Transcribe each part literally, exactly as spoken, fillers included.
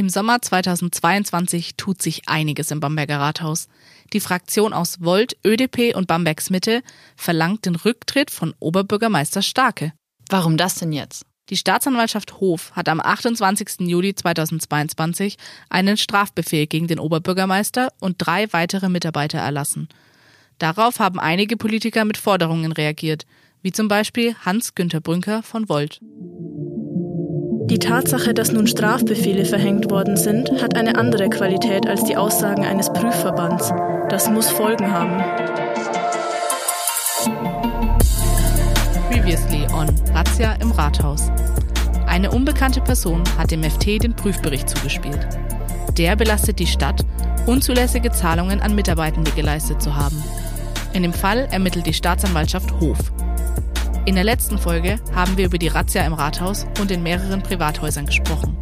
Im Sommer zweitausendzweiundzwanzig tut sich einiges im Bamberger Rathaus. Die Fraktion aus Volt, Ö D P und Bambergs Mitte verlangt den Rücktritt von Oberbürgermeister Starke. Warum das denn jetzt? Die Staatsanwaltschaft Hof hat am achtundzwanzigsten Juli zweitausendzweiundzwanzig einen Strafbefehl gegen den Oberbürgermeister und drei weitere Mitarbeiter erlassen. Darauf haben einige Politiker mit Forderungen reagiert, wie zum Beispiel Hans-Günter Brünker von Volt. Die Tatsache, dass nun Strafbefehle verhängt worden sind, hat eine andere Qualität als die Aussagen eines Prüfverbands. Das muss Folgen haben. Previously on Razzia im Rathaus. Eine unbekannte Person hat dem F T den Prüfbericht zugespielt. Der belastet die Stadt, unzulässige Zahlungen an Mitarbeitende geleistet zu haben. In dem Fall ermittelt die Staatsanwaltschaft Hof. In der letzten Folge haben wir über die Razzia im Rathaus und in mehreren Privathäusern gesprochen.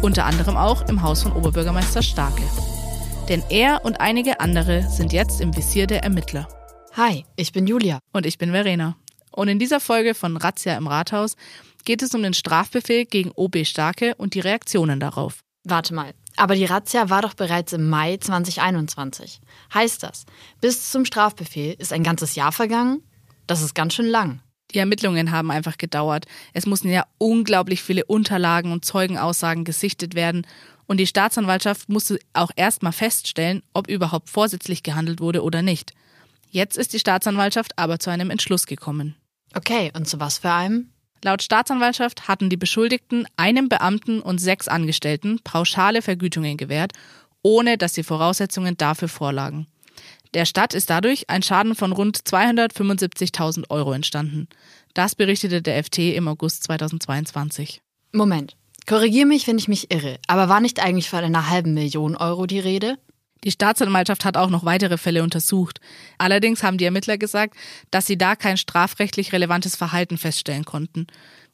Unter anderem auch im Haus von Oberbürgermeister Starke. Denn er und einige andere sind jetzt im Visier der Ermittler. Hi, ich bin Julia. Und ich bin Verena. Und in dieser Folge von Razzia im Rathaus geht es um den Strafbefehl gegen O B Starke und die Reaktionen darauf. Warte mal, aber die Razzia war doch bereits im Mai zweitausendeinundzwanzig. Heißt das, bis zum Strafbefehl ist ein ganzes Jahr vergangen? Das ist ganz schön lang. Die Ermittlungen haben einfach gedauert. Es mussten ja unglaublich viele Unterlagen und Zeugenaussagen gesichtet werden. Und die Staatsanwaltschaft musste auch erstmal feststellen, ob überhaupt vorsätzlich gehandelt wurde oder nicht. Jetzt ist die Staatsanwaltschaft aber zu einem Entschluss gekommen. Okay, und zu was für einem? Laut Staatsanwaltschaft hatten die Beschuldigten einem Beamten und sechs Angestellten pauschale Vergütungen gewährt, ohne dass die Voraussetzungen dafür vorlagen. Der Stadt ist dadurch ein Schaden von rund zweihundertfünfundsiebzigtausend Euro entstanden. Das berichtete der F T im August zweitausendzweiundzwanzig. Moment, korrigiere mich, wenn ich mich irre, aber war nicht eigentlich von einer halben Million Euro die Rede? Die Staatsanwaltschaft hat auch noch weitere Fälle untersucht. Allerdings haben die Ermittler gesagt, dass sie da kein strafrechtlich relevantes Verhalten feststellen konnten.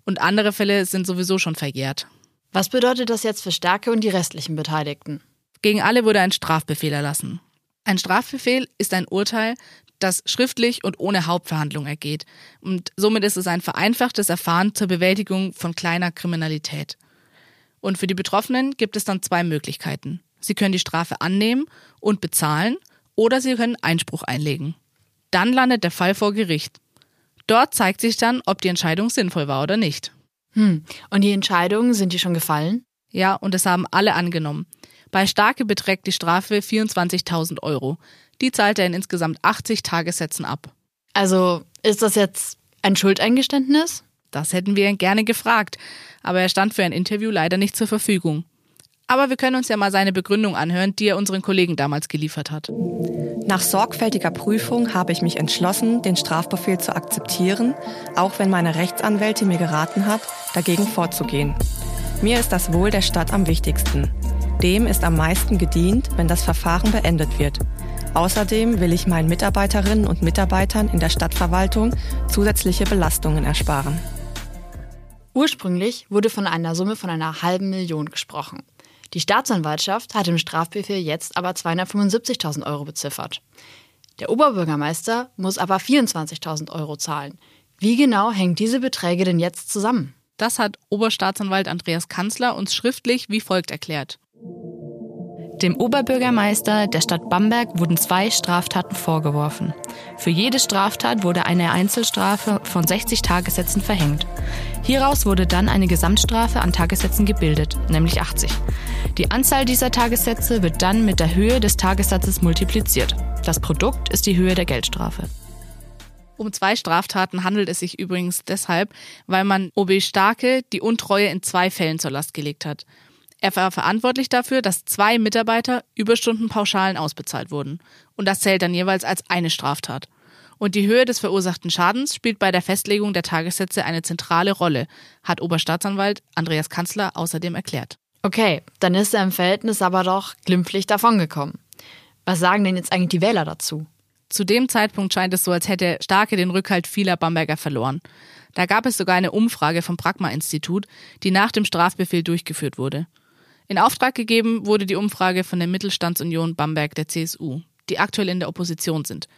Und andere Fälle sind sowieso schon verjährt. Was bedeutet das jetzt für Starke und die restlichen Beteiligten? Gegen alle wurde ein Strafbefehl erlassen. Ein Strafbefehl ist ein Urteil, das schriftlich und ohne Hauptverhandlung ergeht. Und somit ist es ein vereinfachtes Verfahren zur Bewältigung von kleiner Kriminalität. Und für die Betroffenen gibt es dann zwei Möglichkeiten. Sie können die Strafe annehmen und bezahlen oder sie können Einspruch einlegen. Dann landet der Fall vor Gericht. Dort zeigt sich dann, ob die Entscheidung sinnvoll war oder nicht. Hm. Und die Entscheidungen, sind die schon gefallen? Ja, und das haben alle angenommen. Bei Starke beträgt die Strafe vierundzwanzigtausend Euro. Die zahlt er in insgesamt achtzig Tagessätzen ab. Also ist das jetzt ein Schuldeingeständnis? Das hätten wir ihn gerne gefragt, aber er stand für ein Interview leider nicht zur Verfügung. Aber wir können uns ja mal seine Begründung anhören, die er unseren Kollegen damals geliefert hat. Nach sorgfältiger Prüfung habe ich mich entschlossen, den Strafbefehl zu akzeptieren, auch wenn meine Rechtsanwältin mir geraten hat, dagegen vorzugehen. Mir ist das Wohl der Stadt am wichtigsten. Dem ist am meisten gedient, wenn das Verfahren beendet wird. Außerdem will ich meinen Mitarbeiterinnen und Mitarbeitern in der Stadtverwaltung zusätzliche Belastungen ersparen. Ursprünglich wurde von einer Summe von einer halben Million gesprochen. Die Staatsanwaltschaft hat im Strafbefehl jetzt aber zweihundertfünfundsiebzigtausend Euro beziffert. Der Oberbürgermeister muss aber vierundzwanzigtausend Euro zahlen. Wie genau hängen diese Beträge denn jetzt zusammen? Das hat Oberstaatsanwalt Andreas Kanzler uns schriftlich wie folgt erklärt. Dem Oberbürgermeister der Stadt Bamberg wurden zwei Straftaten vorgeworfen. Für jede Straftat wurde eine Einzelstrafe von sechzig Tagessätzen verhängt. Hieraus wurde dann eine Gesamtstrafe an Tagessätzen gebildet, nämlich achtzig. Die Anzahl dieser Tagessätze wird dann mit der Höhe des Tagessatzes multipliziert. Das Produkt ist die Höhe der Geldstrafe. Um zwei Straftaten handelt es sich übrigens deshalb, weil man O B Starke die Untreue in zwei Fällen zur Last gelegt hat. Er war verantwortlich dafür, dass zwei Mitarbeiter Überstundenpauschalen ausbezahlt wurden. Und das zählt dann jeweils als eine Straftat. Und die Höhe des verursachten Schadens spielt bei der Festlegung der Tagessätze eine zentrale Rolle, hat Oberstaatsanwalt Andreas Kanzler außerdem erklärt. Okay, dann ist er im Verhältnis aber doch glimpflich davongekommen. Was sagen denn jetzt eigentlich die Wähler dazu? Zu dem Zeitpunkt scheint es so, als hätte Starke den Rückhalt vieler Bamberger verloren. Da gab es sogar eine Umfrage vom Pragma-Institut, die nach dem Strafbefehl durchgeführt wurde. In Auftrag gegeben wurde die Umfrage von der Mittelstandsunion Bamberg der C S U, die aktuell in der Opposition sind.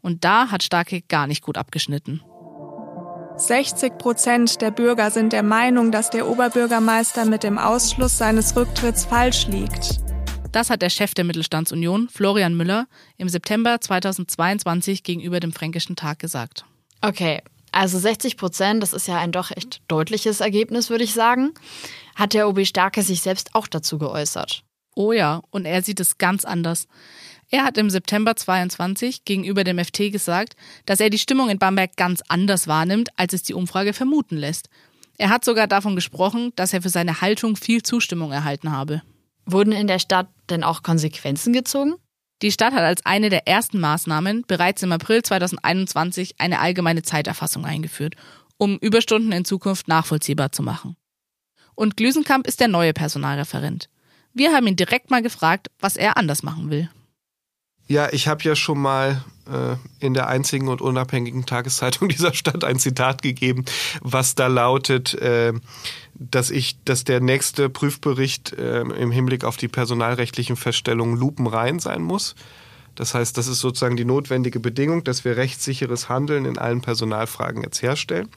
Und da hat Starke gar nicht gut abgeschnitten. sechzig Prozent der Bürger sind der Meinung, dass der Oberbürgermeister mit dem Ausschluss seines Rücktritts falsch liegt. Das hat der Chef der Mittelstandsunion, Florian Müller, im September zweitausendzweiundzwanzig gegenüber dem Fränkischen Tag gesagt. Okay, also sechzig Prozent, das ist ja ein doch echt deutliches Ergebnis, würde ich sagen. Hat der O B Starke sich selbst auch dazu geäußert? Oh ja, und er sieht es ganz anders. Er hat im September zweiundzwanzig gegenüber dem F T gesagt, dass er die Stimmung in Bamberg ganz anders wahrnimmt, als es die Umfrage vermuten lässt. Er hat sogar davon gesprochen, dass er für seine Haltung viel Zustimmung erhalten habe. Wurden in der Stadt denn auch Konsequenzen gezogen? Die Stadt hat als eine der ersten Maßnahmen bereits im April zweitausendeinundzwanzig eine allgemeine Zeiterfassung eingeführt, um Überstunden in Zukunft nachvollziehbar zu machen. Und Glüsenkamp ist der neue Personalreferent. Wir haben ihn direkt mal gefragt, was er anders machen will. Ja, ich habe ja schon mal äh, in der einzigen und unabhängigen Tageszeitung dieser Stadt ein Zitat gegeben, was da lautet, äh, dass ich, dass der nächste Prüfbericht äh, im Hinblick auf die personalrechtlichen Feststellungen lupenrein sein muss. Das heißt, das ist sozusagen die notwendige Bedingung, dass wir rechtssicheres Handeln in allen Personalfragen jetzt herstellen.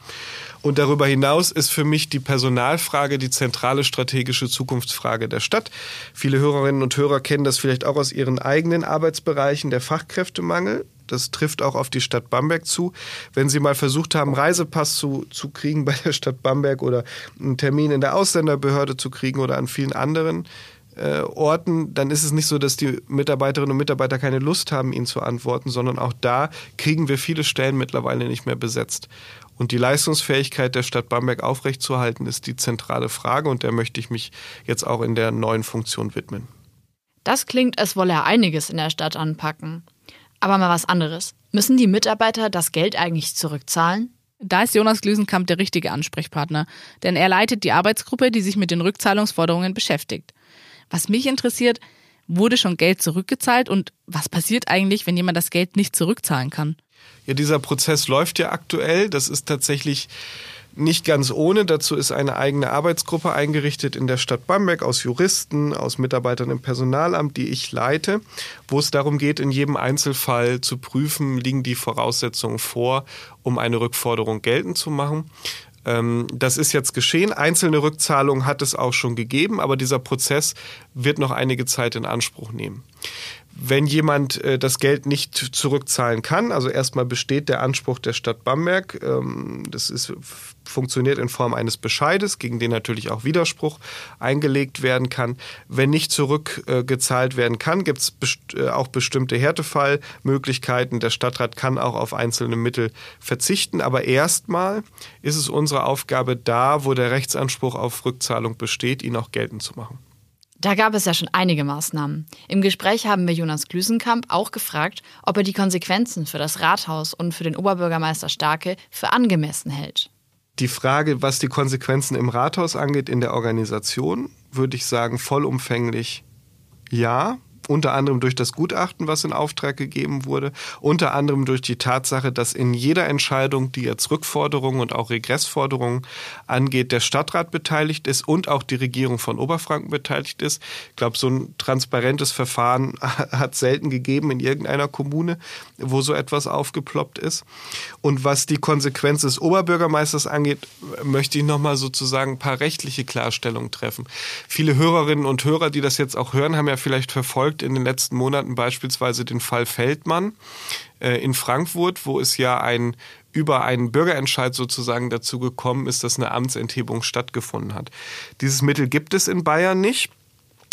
Und darüber hinaus ist für mich die Personalfrage die zentrale strategische Zukunftsfrage der Stadt. Viele Hörerinnen und Hörer kennen das vielleicht auch aus ihren eigenen Arbeitsbereichen, der Fachkräftemangel. Das trifft auch auf die Stadt Bamberg zu. Wenn Sie mal versucht haben, einen Reisepass zu, zu kriegen bei der Stadt Bamberg oder einen Termin in der Ausländerbehörde zu kriegen oder an vielen anderen Orten, dann ist es nicht so, dass die Mitarbeiterinnen und Mitarbeiter keine Lust haben, ihnen zu antworten, sondern auch da kriegen wir viele Stellen mittlerweile nicht mehr besetzt. Und die Leistungsfähigkeit der Stadt Bamberg aufrechtzuerhalten, ist die zentrale Frage und der möchte ich mich jetzt auch in der neuen Funktion widmen. Das klingt, als wolle er einiges in der Stadt anpacken. Aber mal was anderes. Müssen die Mitarbeiter das Geld eigentlich zurückzahlen? Da ist Jonas Glüsenkamp der richtige Ansprechpartner, denn er leitet die Arbeitsgruppe, die sich mit den Rückzahlungsforderungen beschäftigt. Was mich interessiert, wurde schon Geld zurückgezahlt und was passiert eigentlich, wenn jemand das Geld nicht zurückzahlen kann? Ja, dieser Prozess läuft ja aktuell. Das ist tatsächlich nicht ganz ohne. Dazu ist eine eigene Arbeitsgruppe eingerichtet in der Stadt Bamberg aus Juristen, aus Mitarbeitern im Personalamt, die ich leite, wo es darum geht, in jedem Einzelfall zu prüfen, liegen die Voraussetzungen vor, um eine Rückforderung geltend zu machen. Das ist jetzt geschehen. Einzelne Rückzahlungen hat es auch schon gegeben, aber dieser Prozess wird noch einige Zeit in Anspruch nehmen. Wenn jemand das Geld nicht zurückzahlen kann, also erstmal besteht der Anspruch der Stadt Bamberg, das ist, funktioniert in Form eines Bescheides, gegen den natürlich auch Widerspruch eingelegt werden kann. Wenn nicht zurückgezahlt werden kann, gibt es auch bestimmte Härtefallmöglichkeiten. Der Stadtrat kann auch auf einzelne Mittel verzichten, aber erstmal ist es unsere Aufgabe, da, wo der Rechtsanspruch auf Rückzahlung besteht, ihn auch geltend zu machen. Da gab es ja schon einige Maßnahmen. Im Gespräch haben wir Jonas Glüsenkamp auch gefragt, ob er die Konsequenzen für das Rathaus und für den Oberbürgermeister Starke für angemessen hält. Die Frage, was die Konsequenzen im Rathaus angeht, in der Organisation, würde ich sagen, vollumfänglich ja. Unter anderem durch das Gutachten, was in Auftrag gegeben wurde. Unter anderem durch die Tatsache, dass in jeder Entscheidung, die jetzt Rückforderungen und auch Regressforderungen angeht, der Stadtrat beteiligt ist und auch die Regierung von Oberfranken beteiligt ist. Ich glaube, so ein transparentes Verfahren hat es selten gegeben in irgendeiner Kommune, wo so etwas aufgeploppt ist. Und was die Konsequenz des Oberbürgermeisters angeht, möchte ich nochmal sozusagen ein paar rechtliche Klarstellungen treffen. Viele Hörerinnen und Hörer, die das jetzt auch hören, haben ja vielleicht verfolgt, in den letzten Monaten beispielsweise den Fall Feldmann äh, in Frankfurt, wo es ja ein, über einen Bürgerentscheid sozusagen dazu gekommen ist, dass eine Amtsenthebung stattgefunden hat. Dieses Mittel gibt es in Bayern nicht.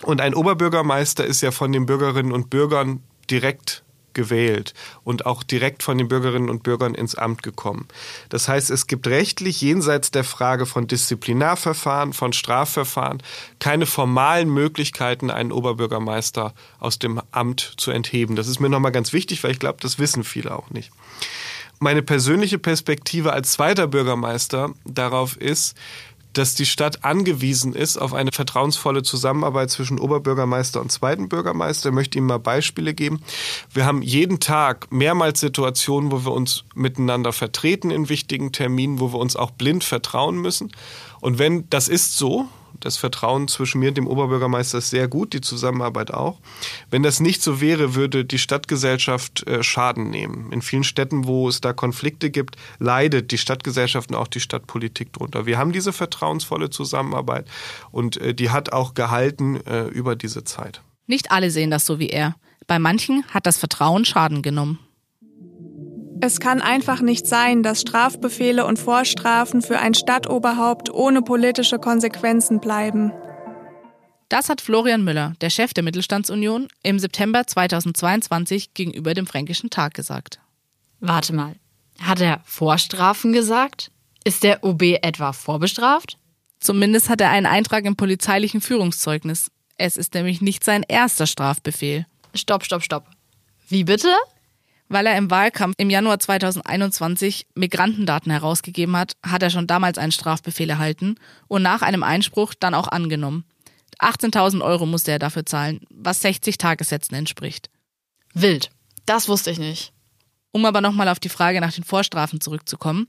Und ein Oberbürgermeister ist ja von den Bürgerinnen und Bürgern direkt gewählt und auch direkt von den Bürgerinnen und Bürgern ins Amt gekommen. Das heißt, es gibt rechtlich jenseits der Frage von Disziplinarverfahren, von Strafverfahren keine formalen Möglichkeiten, einen Oberbürgermeister aus dem Amt zu entheben. Das ist mir nochmal ganz wichtig, weil ich glaube, das wissen viele auch nicht. Meine persönliche Perspektive als zweiter Bürgermeister darauf ist, dass die Stadt angewiesen ist auf eine vertrauensvolle Zusammenarbeit zwischen Oberbürgermeister und zweiten Bürgermeister. Ich möchte Ihnen mal Beispiele geben. Wir haben jeden Tag mehrmals Situationen, wo wir uns miteinander vertreten in wichtigen Terminen, wo wir uns auch blind vertrauen müssen. Und wenn das ist so, Das Vertrauen zwischen mir und dem Oberbürgermeister ist sehr gut, die Zusammenarbeit auch. Wenn das nicht so wäre, würde die Stadtgesellschaft äh, Schaden nehmen. In vielen Städten, wo es da Konflikte gibt, leidet die Stadtgesellschaft und auch die Stadtpolitik drunter. Wir haben diese vertrauensvolle Zusammenarbeit und äh, die hat auch gehalten äh, über diese Zeit. Nicht alle sehen das so wie er. Bei manchen hat das Vertrauen Schaden genommen. Es kann einfach nicht sein, dass Strafbefehle und Vorstrafen für ein Stadtoberhaupt ohne politische Konsequenzen bleiben. Das hat Florian Müller, der Chef der Mittelstandsunion, im September zweitausendzweiundzwanzig gegenüber dem Fränkischen Tag gesagt. Warte mal, hat er Vorstrafen gesagt? Ist der O B etwa vorbestraft? Zumindest hat er einen Eintrag im polizeilichen Führungszeugnis. Es ist nämlich nicht sein erster Strafbefehl. Stopp, stopp, stopp. Wie bitte? Weil er im Wahlkampf im Januar zweitausendeinundzwanzig Migrantendaten herausgegeben hat, hat er schon damals einen Strafbefehl erhalten und nach einem Einspruch dann auch angenommen. achtzehntausend Euro musste er dafür zahlen, was sechzig Tagessätzen entspricht. Wild. Das wusste ich nicht. Um aber nochmal auf die Frage nach den Vorstrafen zurückzukommen.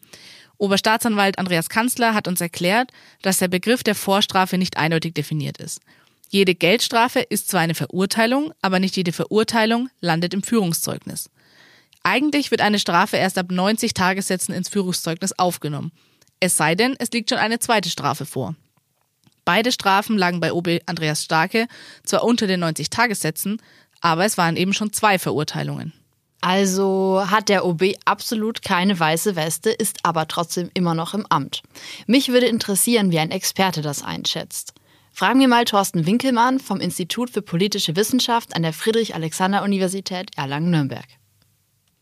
Oberstaatsanwalt Andreas Kanzler hat uns erklärt, dass der Begriff der Vorstrafe nicht eindeutig definiert ist. Jede Geldstrafe ist zwar eine Verurteilung, aber nicht jede Verurteilung landet im Führungszeugnis. Eigentlich wird eine Strafe erst ab neunzig Tagessätzen ins Führungszeugnis aufgenommen. Es sei denn, es liegt schon eine zweite Strafe vor. Beide Strafen lagen bei O B Andreas Starke zwar unter den neunzig Tagessätzen, aber es waren eben schon zwei Verurteilungen. Also hat der O B absolut keine weiße Weste, ist aber trotzdem immer noch im Amt. Mich würde interessieren, wie ein Experte das einschätzt. Fragen wir mal Thorsten Winkelmann vom Institut für politische Wissenschaft an der Friedrich-Alexander-Universität Erlangen-Nürnberg.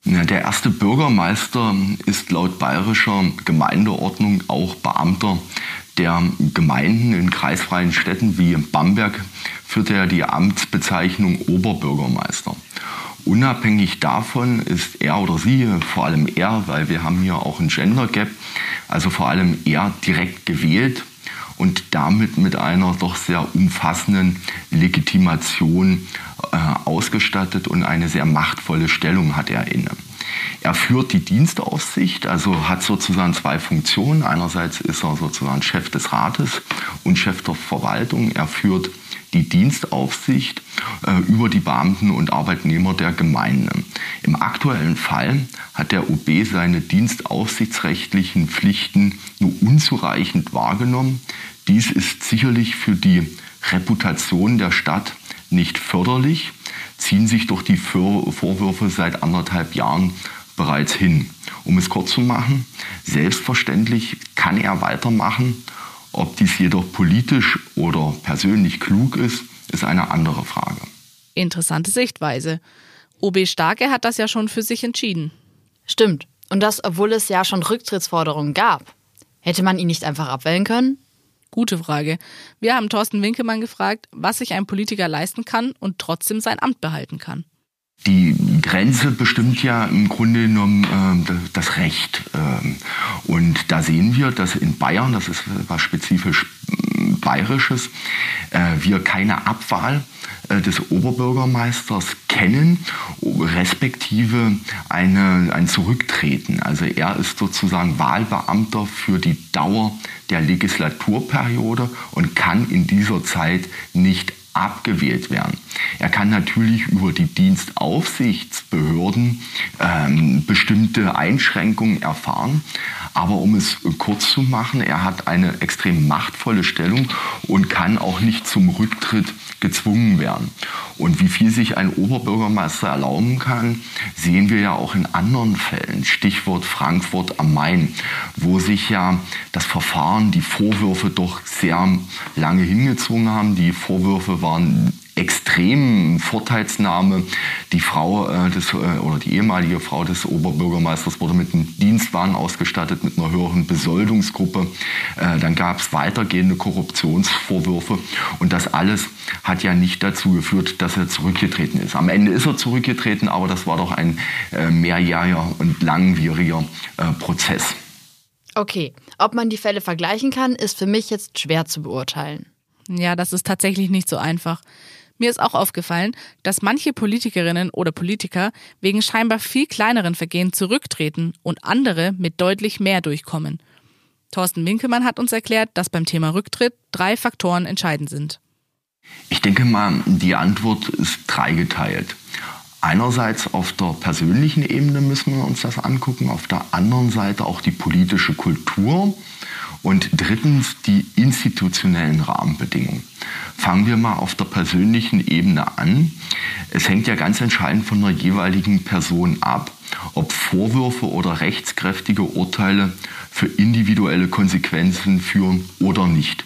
Der erste Bürgermeister ist laut bayerischer Gemeindeordnung auch Beamter der Gemeinden. In kreisfreien Städten wie Bamberg führt er die Amtsbezeichnung Oberbürgermeister. Unabhängig davon ist er oder sie, vor allem er, weil wir haben hier auch ein Gender Gap, also vor allem er direkt gewählt. Und damit mit einer doch sehr umfassenden Legitimation äh, ausgestattet und eine sehr machtvolle Stellung hat er inne. Er führt die Dienstaufsicht, also hat sozusagen zwei Funktionen. Einerseits ist er sozusagen Chef des Rates und Chef der Verwaltung. Er führt die Dienstaufsicht äh, über die Beamten und Arbeitnehmer der Gemeinden. Im aktuellen Fall hat der O B seine dienstaufsichtsrechtlichen Pflichten nur unzureichend wahrgenommen. Dies ist sicherlich für die Reputation der Stadt nicht förderlich, ziehen sich doch die Vorwürfe seit anderthalb Jahren bereits hin. Um es kurz zu machen, selbstverständlich kann er weitermachen. Ob dies jedoch politisch oder persönlich klug ist, ist eine andere Frage. Interessante Sichtweise. O B Starke hat das ja schon für sich entschieden. Stimmt. Und das, obwohl es ja schon Rücktrittsforderungen gab. Hätte man ihn nicht einfach abwählen können? Gute Frage. Wir haben Thorsten Winkelmann gefragt, was sich ein Politiker leisten kann und trotzdem sein Amt behalten kann. Die Grenze bestimmt ja im Grunde genommen äh, das Recht. Ähm, und da sehen wir, dass in Bayern, das ist was spezifisch Bayerisches, äh, wir keine Abwahl äh, des Oberbürgermeisters kennen, respektive eine, ein Zurücktreten. Also er ist sozusagen Wahlbeamter für die Dauer der Legislaturperiode und kann in dieser Zeit nicht abgewählt werden. Er kann natürlich über die Dienstaufsichtsbehörden ähm, bestimmte Einschränkungen erfahren, aber um es kurz zu machen, er hat eine extrem machtvolle Stellung und kann auch nicht zum Rücktritt gezwungen werden. Und wie viel sich ein Oberbürgermeister erlauben kann, sehen wir ja auch in anderen Fällen. Stichwort Frankfurt am Main, wo sich ja das Verfahren, die Vorwürfe doch sehr lange hingezogen haben. Die Vorwürfe waren extrem Vorteilsnahme. Die Frau äh, des, äh, oder die ehemalige Frau des Oberbürgermeisters wurde mit einem Dienstwagen ausgestattet, mit einer höheren Besoldungsgruppe. Äh, dann gab es weitergehende Korruptionsvorwürfe. Und das alles hat ja nicht dazu geführt, dass er zurückgetreten ist. Am Ende ist er zurückgetreten, aber das war doch ein äh, mehrjähriger und langwieriger äh, Prozess. Okay, ob man die Fälle vergleichen kann, ist für mich jetzt schwer zu beurteilen. Ja, das ist tatsächlich nicht so einfach. Mir ist auch aufgefallen, dass manche Politikerinnen oder Politiker wegen scheinbar viel kleineren Vergehen zurücktreten und andere mit deutlich mehr durchkommen. Thorsten Winkelmann hat uns erklärt, dass beim Thema Rücktritt drei Faktoren entscheidend sind. Ich denke mal, die Antwort ist dreigeteilt. Einerseits auf der persönlichen Ebene müssen wir uns das angucken, auf der anderen Seite auch die politische Kultur und drittens die institutionellen Rahmenbedingungen. Fangen wir mal auf der persönlichen Ebene an. Es hängt ja ganz entscheidend von der jeweiligen Person ab, ob Vorwürfe oder rechtskräftige Urteile für individuelle Konsequenzen führen oder nicht.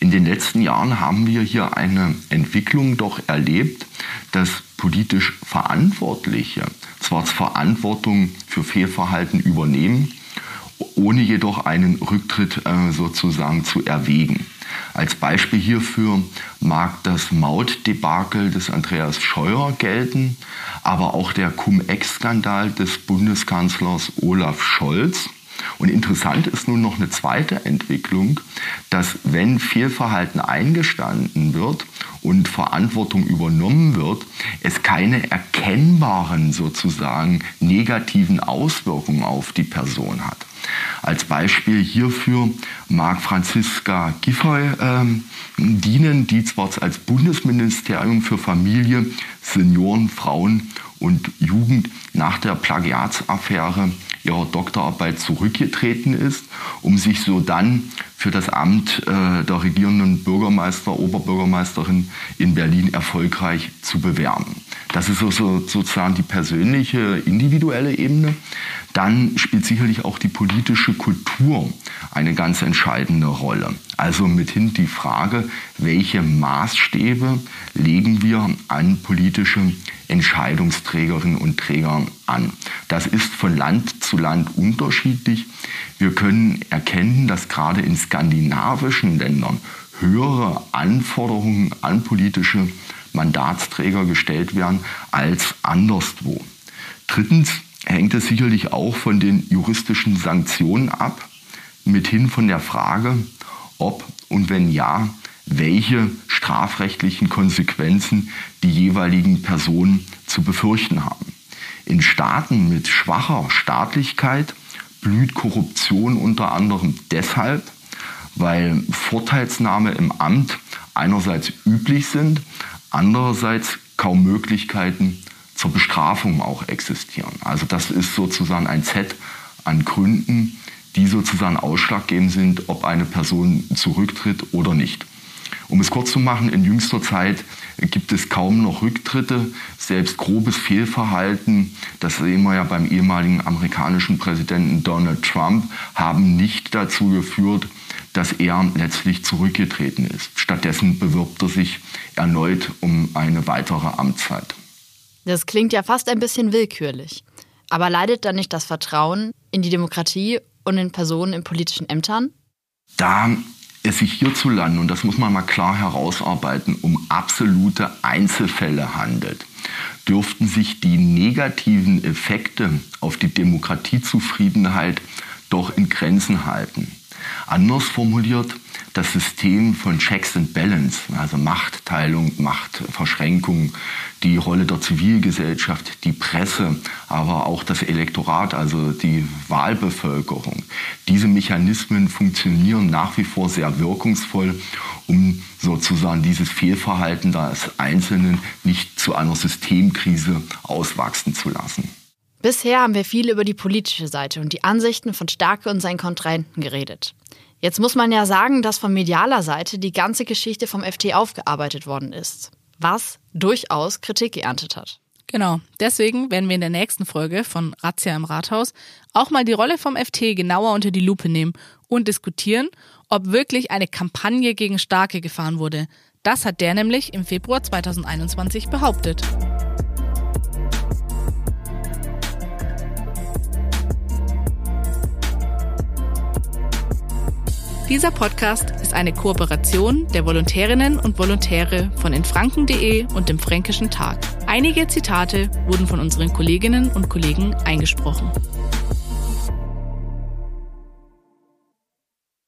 In den letzten Jahren haben wir hier eine Entwicklung doch erlebt, dass politisch Verantwortliche zwar Verantwortung für Fehlverhalten übernehmen, ohne jedoch einen Rücktritt äh, sozusagen zu erwägen. Als Beispiel hierfür mag das Mautdebakel des Andreas Scheuer gelten, aber auch der Cum-Ex-Skandal des Bundeskanzlers Olaf Scholz. Und interessant ist nun noch eine zweite Entwicklung, dass wenn Fehlverhalten eingestanden wird und Verantwortung übernommen wird, es keine erkennbaren sozusagen negativen Auswirkungen auf die Person hat. Als Beispiel hierfür mag Franziska Giffey äh, dienen, die zwar als Bundesministerium für Familie, Senioren, Frauen und Jugend nach der Plagiatsaffäre ihrer Doktorarbeit zurückgetreten ist, um sich so dann für das Amt äh, der regierenden Bürgermeister, Oberbürgermeisterin in Berlin erfolgreich zu bewerben. Das ist so, so, sozusagen die persönliche, individuelle Ebene. Dann spielt sicherlich auch die politische Kultur eine ganz entscheidende Rolle. Also mithin die Frage, welche Maßstäbe legen wir an politische Entscheidungsträgerinnen und Träger an. Das ist von Land zu Land unterschiedlich. Wir können erkennen, dass gerade in skandinavischen Ländern höhere Anforderungen an politische Mandatsträger gestellt werden als anderswo. Drittens hängt es sicherlich auch von den juristischen Sanktionen ab, mithin von der Frage, ob und wenn ja, welche strafrechtlichen Konsequenzen die jeweiligen Personen zu befürchten haben. In Staaten mit schwacher Staatlichkeit blüht Korruption unter anderem deshalb, weil Vorteilsnahme im Amt einerseits üblich sind, andererseits kaum Möglichkeiten zur Bestrafung auch existieren. Also das ist sozusagen ein Set an Gründen, die sozusagen ausschlaggebend sind, ob eine Person zurücktritt oder nicht. Um es kurz zu machen, in jüngster Zeit gibt es kaum noch Rücktritte, selbst grobes Fehlverhalten, das sehen wir ja beim ehemaligen amerikanischen Präsidenten Donald Trump, haben nicht dazu geführt, dass er letztlich zurückgetreten ist. Stattdessen bewirbt er sich erneut um eine weitere Amtszeit. Das klingt ja fast ein bisschen willkürlich. Aber leidet dann nicht das Vertrauen in die Demokratie und in Personen in politischen Ämtern? Da es sich hierzulande, und das muss man mal klar herausarbeiten, um absolute Einzelfälle handelt, dürften sich die negativen Effekte auf die Demokratiezufriedenheit doch in Grenzen halten. Anders formuliert, das System von Checks and Balance, also Machtteilung, Machtverschränkung, die Rolle der Zivilgesellschaft, die Presse, aber auch das Elektorat, also die Wahlbevölkerung. Diese Mechanismen funktionieren nach wie vor sehr wirkungsvoll, um sozusagen dieses Fehlverhalten des Einzelnen nicht zu einer Systemkrise auswachsen zu lassen. Bisher haben wir viel über die politische Seite und die Ansichten von Starke und seinen Kontrahenten geredet. Jetzt muss man ja sagen, dass von medialer Seite die ganze Geschichte vom F D aufgearbeitet worden ist, was durchaus Kritik geerntet hat. Genau, deswegen werden wir in der nächsten Folge von Razzia im Rathaus auch mal die Rolle vom F D genauer unter die Lupe nehmen und diskutieren, ob wirklich eine Kampagne gegen Starke gefahren wurde. Das hat der nämlich im Februar zweitausendeinundzwanzig behauptet. Dieser Podcast ist eine Kooperation der Volontärinnen und Volontäre von infranken punkt de und dem Fränkischen Tag. Einige Zitate wurden von unseren Kolleginnen und Kollegen eingesprochen.